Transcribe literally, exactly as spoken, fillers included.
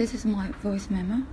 This is my voice memo.